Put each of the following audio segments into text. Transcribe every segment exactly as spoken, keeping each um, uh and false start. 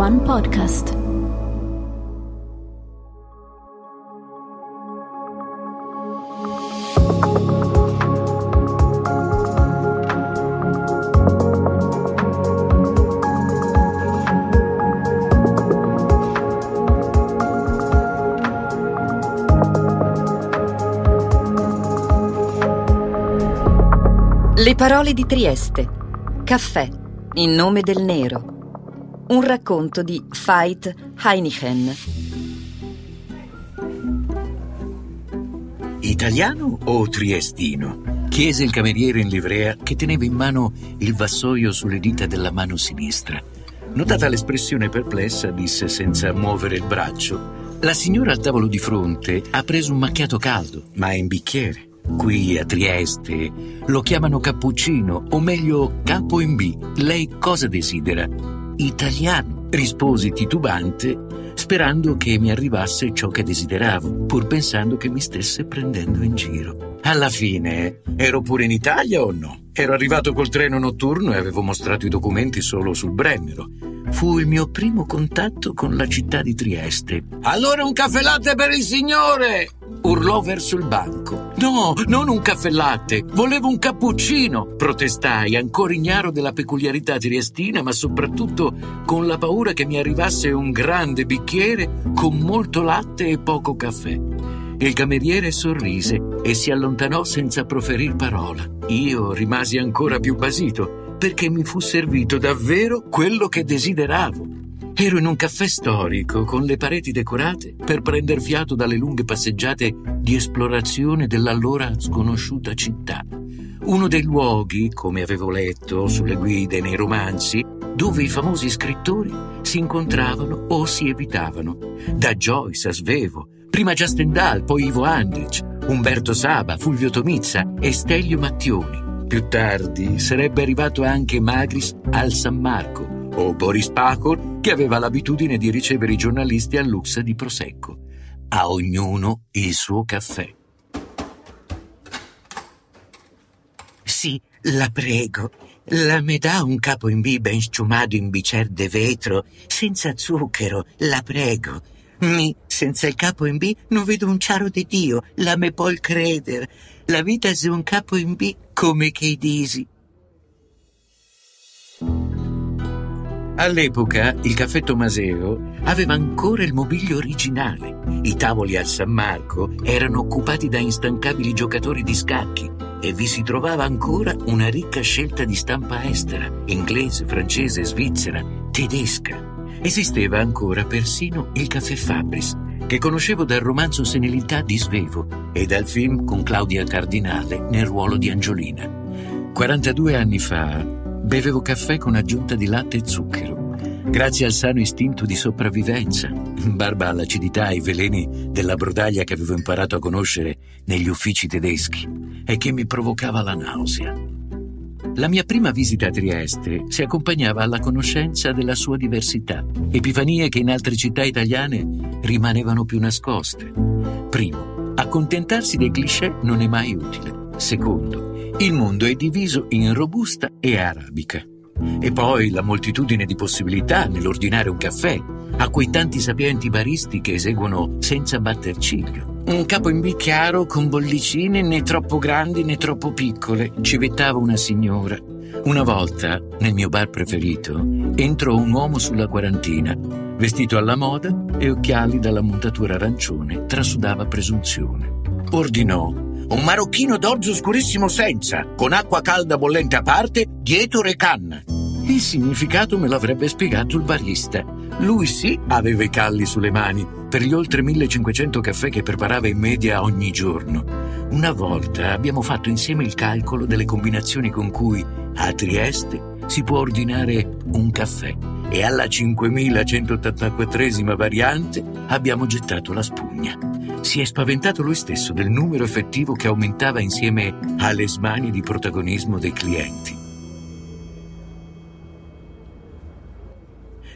One Podcast. Le parole di Trieste. Caffè, in nome del nero. Un racconto di Veit Heinichen. Italiano o triestino? Chiese il cameriere in livrea che teneva in mano il vassoio sulle dita della mano sinistra. Notata l'espressione perplessa, disse senza muovere il braccio: la signora al tavolo di fronte ha preso un macchiato caldo, ma è in bicchiere. Qui a Trieste lo chiamano cappuccino, o meglio capo in B. Lei cosa desidera? Italiano, risposi titubante, sperando che mi arrivasse ciò che desideravo, pur pensando che mi stesse prendendo in giro. Alla fine, ero pure in Italia o no? Ero arrivato col treno notturno e avevo mostrato i documenti solo sul Brennero. Fu il mio primo contatto con la città di Trieste. Allora un caffè latte per il signore! Urlò verso il banco. No, non un caffè latte, volevo un cappuccino, protestai, ancora ignaro della peculiarità triestina, ma soprattutto con la paura che mi arrivasse un grande bicchiere con molto latte e poco caffè. Il cameriere sorrise e si allontanò senza proferir parola. Io rimasi ancora più basito, perché mi fu servito davvero quello che desideravo. Ero in un caffè storico, con le pareti decorate, per prender fiato dalle lunghe passeggiate di esplorazione dell'allora sconosciuta città. Uno dei luoghi, come avevo letto sulle guide e nei romanzi, dove i famosi scrittori si incontravano o si evitavano. Da Joyce a Svevo, prima già Stendhal, poi Ivo Andric, Umberto Saba, Fulvio Tomizza e Stelio Mattioni. Più tardi sarebbe arrivato anche Magris al San Marco, o Boris Pacor, che aveva l'abitudine di ricevere i giornalisti a luxe di prosecco. A ognuno il suo caffè. Sì, la prego. La me dà un capo in B ben sciumato in bicer de vetro, senza zucchero, la prego. Mi, senza il capo in B, non vedo un ciaro de Dio, la me pol creder. La vita se un capo in B, come che disi. All'epoca il caffè Tomaseo aveva ancora il mobilio originale. I tavoli al San Marco erano occupati da instancabili giocatori di scacchi e vi si trovava ancora una ricca scelta di stampa estera, inglese, francese, svizzera, tedesca. Esisteva ancora persino il caffè Fabris, che conoscevo dal romanzo Senilità di Svevo e dal film con Claudia Cardinale nel ruolo di Angiolina. quarantadue anni fa bevevo caffè con aggiunta di latte e zucchero, grazie al sano istinto di sopravvivenza, in barba all'acidità e ai veleni della brodaglia che avevo imparato a conoscere negli uffici tedeschi e che mi provocava la nausea. La mia prima visita a Trieste si accompagnava alla conoscenza della sua diversità, epifanie che in altre città italiane rimanevano più nascoste. Primo, accontentarsi dei cliché non è mai utile. Secondo, il mondo è diviso in robusta e arabica. E poi la moltitudine di possibilità nell'ordinare un caffè, a quei tanti sapienti baristi che eseguono senza batter ciglio. Un capo in B chiaro con bollicine né troppo grandi né troppo piccole, civettava una signora. Una volta, nel mio bar preferito, entrò un uomo sulla quarantina, vestito alla moda e occhiali dalla montatura arancione, trasudava presunzione. Ordinò un marocchino d'orzo scurissimo senza, con acqua calda bollente a parte, dietro recanna. Il significato me l'avrebbe spiegato il barista. Lui sì aveva i calli sulle mani per gli oltre millecinquecento caffè che preparava in media ogni giorno. Una volta abbiamo fatto insieme il calcolo delle combinazioni con cui a Trieste si può ordinare un caffè e alla cinquemilacentottantaquattresima variante abbiamo gettato la spugna. Si è spaventato lui stesso del numero effettivo che aumentava insieme alle smanie di protagonismo dei clienti.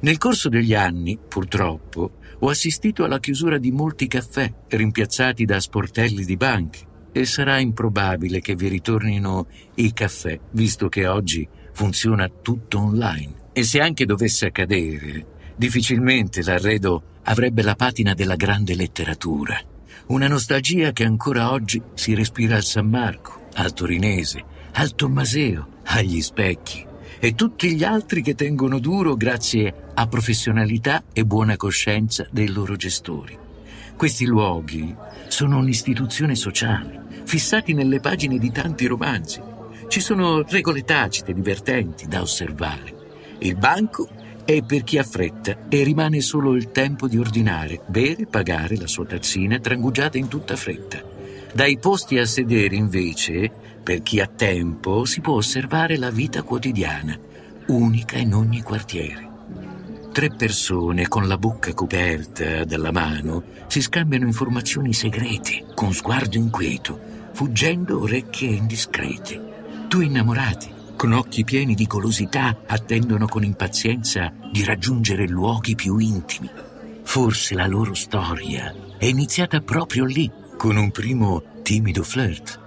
Nel corso degli anni, purtroppo, ho assistito alla chiusura di molti caffè rimpiazzati da sportelli di banche e sarà improbabile che vi ritornino i caffè, visto che oggi funziona tutto online. E se anche dovesse accadere, difficilmente l'arredo avrebbe la patina della grande letteratura, una nostalgia che ancora oggi si respira al San Marco, al Torinese, al Tommaseo, agli Specchi e tutti gli altri che tengono duro grazie a professionalità e buona coscienza dei loro gestori. Questi luoghi sono un'istituzione sociale, fissati nelle pagine di tanti romanzi. Ci sono regole tacite, divertenti, da osservare. Il banco è per chi ha fretta e rimane solo il tempo di ordinare, bere e pagare la sua tazzina trangugiata in tutta fretta. Dai posti a sedere, invece, per chi ha tempo, si può osservare la vita quotidiana, unica in ogni quartiere. Tre persone con la bocca coperta dalla mano si scambiano informazioni segrete, con sguardo inquieto, fuggendo orecchie indiscrete. Due innamorati, con occhi pieni di golosità, attendono con impazienza di raggiungere luoghi più intimi. Forse la loro storia è iniziata proprio lì, con un primo timido flirt.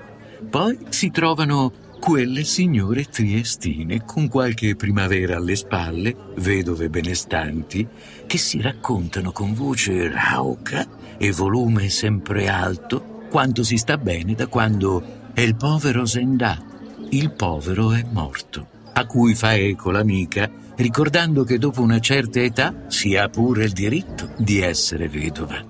Poi si trovano quelle signore triestine con qualche primavera alle spalle, vedove benestanti, che si raccontano con voce rauca e volume sempre alto quanto si sta bene da quando è il povero Zendà. Il povero è morto, a cui fa eco l'amica, ricordando che dopo una certa età si ha pure il diritto di essere vedova.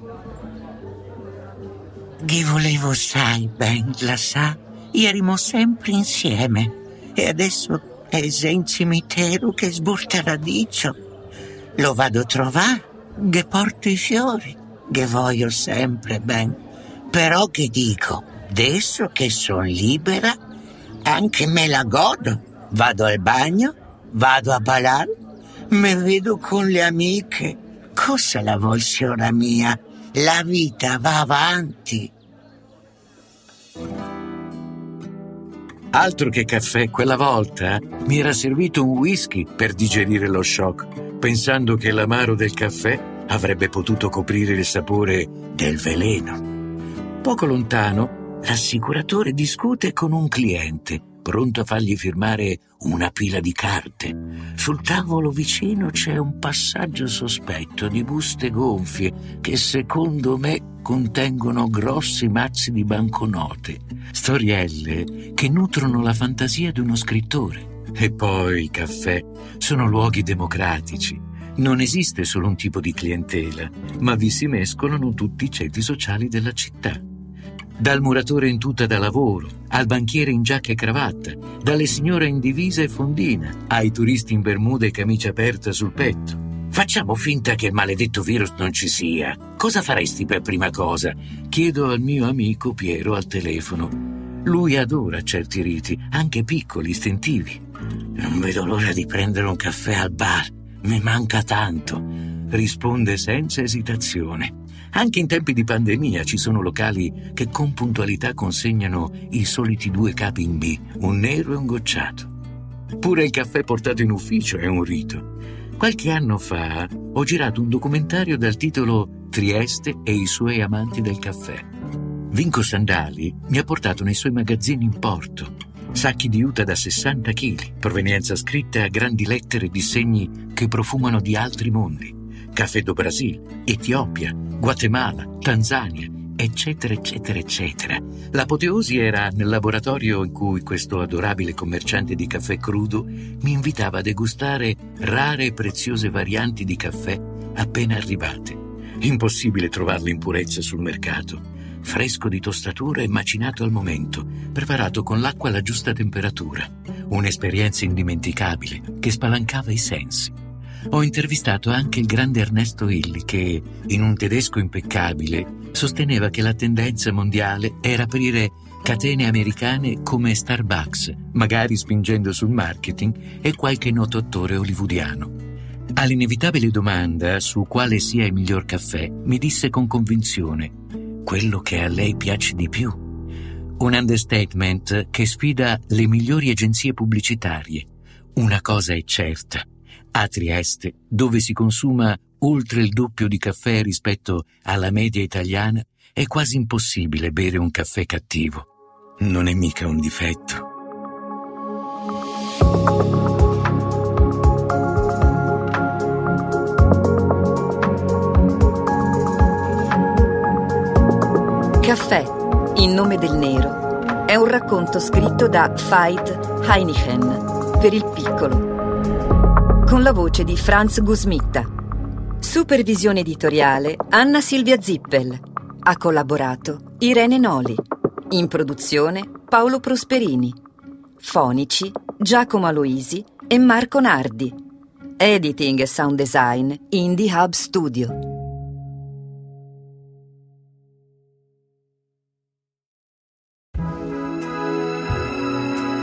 Chi volevo sai ben la sa, erimo sempre insieme e adesso è in cimitero che sburta radiccio. Lo vado a trovare, che porto i fiori, che voglio sempre ben. Però che dico, adesso che son libera, anche me la godo, vado al bagno, vado a ballare, mi vedo con le amiche. Cosa la vuoi, signora mia? La vita va avanti. Altro che caffè, quella volta mi era servito un whisky per digerire lo shock, pensando che l'amaro del caffè avrebbe potuto coprire il sapore del veleno. Poco lontano, l'assicuratore discute con un cliente, pronto a fargli firmare una pila di carte. Sul tavolo vicino c'è un passaggio sospetto di buste gonfie che secondo me contengono grossi mazzi di banconote, storielle che nutrono la fantasia di uno scrittore. E poi i caffè sono luoghi democratici. Non esiste solo un tipo di clientela, ma vi si mescolano tutti i ceti sociali della città. Dal muratore in tuta da lavoro, al banchiere in giacca e cravatta, dalle signore in divisa e fondina, ai turisti in bermuda e camicia aperta sul petto. Facciamo finta che il maledetto virus non ci sia. Cosa faresti per prima cosa? Chiedo al mio amico Piero al telefono. Lui adora certi riti, anche piccoli, istintivi. Non vedo l'ora di prendere un caffè al bar. Mi manca tanto. Risponde senza esitazione. Anche in tempi di pandemia ci sono locali che con puntualità consegnano i soliti due capi in B, un nero e un gocciato. Pure il caffè portato in ufficio è un rito. Qualche anno fa ho girato un documentario dal titolo Trieste e i suoi amanti del caffè. Vinco Sandali mi ha portato nei suoi magazzini in porto, sacchi di juta da sessanta chilogrammi, provenienza scritta a grandi lettere di segni che profumano di altri mondi. Caffè do Brasil, Etiopia, Guatemala, Tanzania, eccetera, eccetera, eccetera. L'apoteosi era nel laboratorio in cui questo adorabile commerciante di caffè crudo mi invitava a degustare rare e preziose varianti di caffè appena arrivate. Impossibile trovarle in purezza sul mercato. Fresco di tostatura e macinato al momento, preparato con l'acqua alla giusta temperatura. Un'esperienza indimenticabile che spalancava i sensi. Ho intervistato anche il grande Ernesto Illy che, in un tedesco impeccabile, sosteneva che la tendenza mondiale era aprire catene americane come Starbucks, magari spingendo sul marketing e qualche noto attore hollywoodiano. All'inevitabile domanda su quale sia il miglior caffè, mi disse con convinzione: quello che a lei piace di più. Un understatement che sfida le migliori agenzie pubblicitarie. Una cosa è certa: a Trieste, dove si consuma oltre il doppio di caffè rispetto alla media italiana, è quasi impossibile bere un caffè cattivo. Non è mica un difetto. Caffè, in nome del nero, è un racconto scritto da Veit Heinichen per il piccolo, con la voce di Franz Gusmitta. Supervisione editoriale Anna Silvia Zippel. Ha collaborato Irene Noli. In produzione Paolo Prosperini. Fonici Giacomo Aloisi e Marco Nardi. Editing e sound design Indie Hub Studio.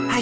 Hai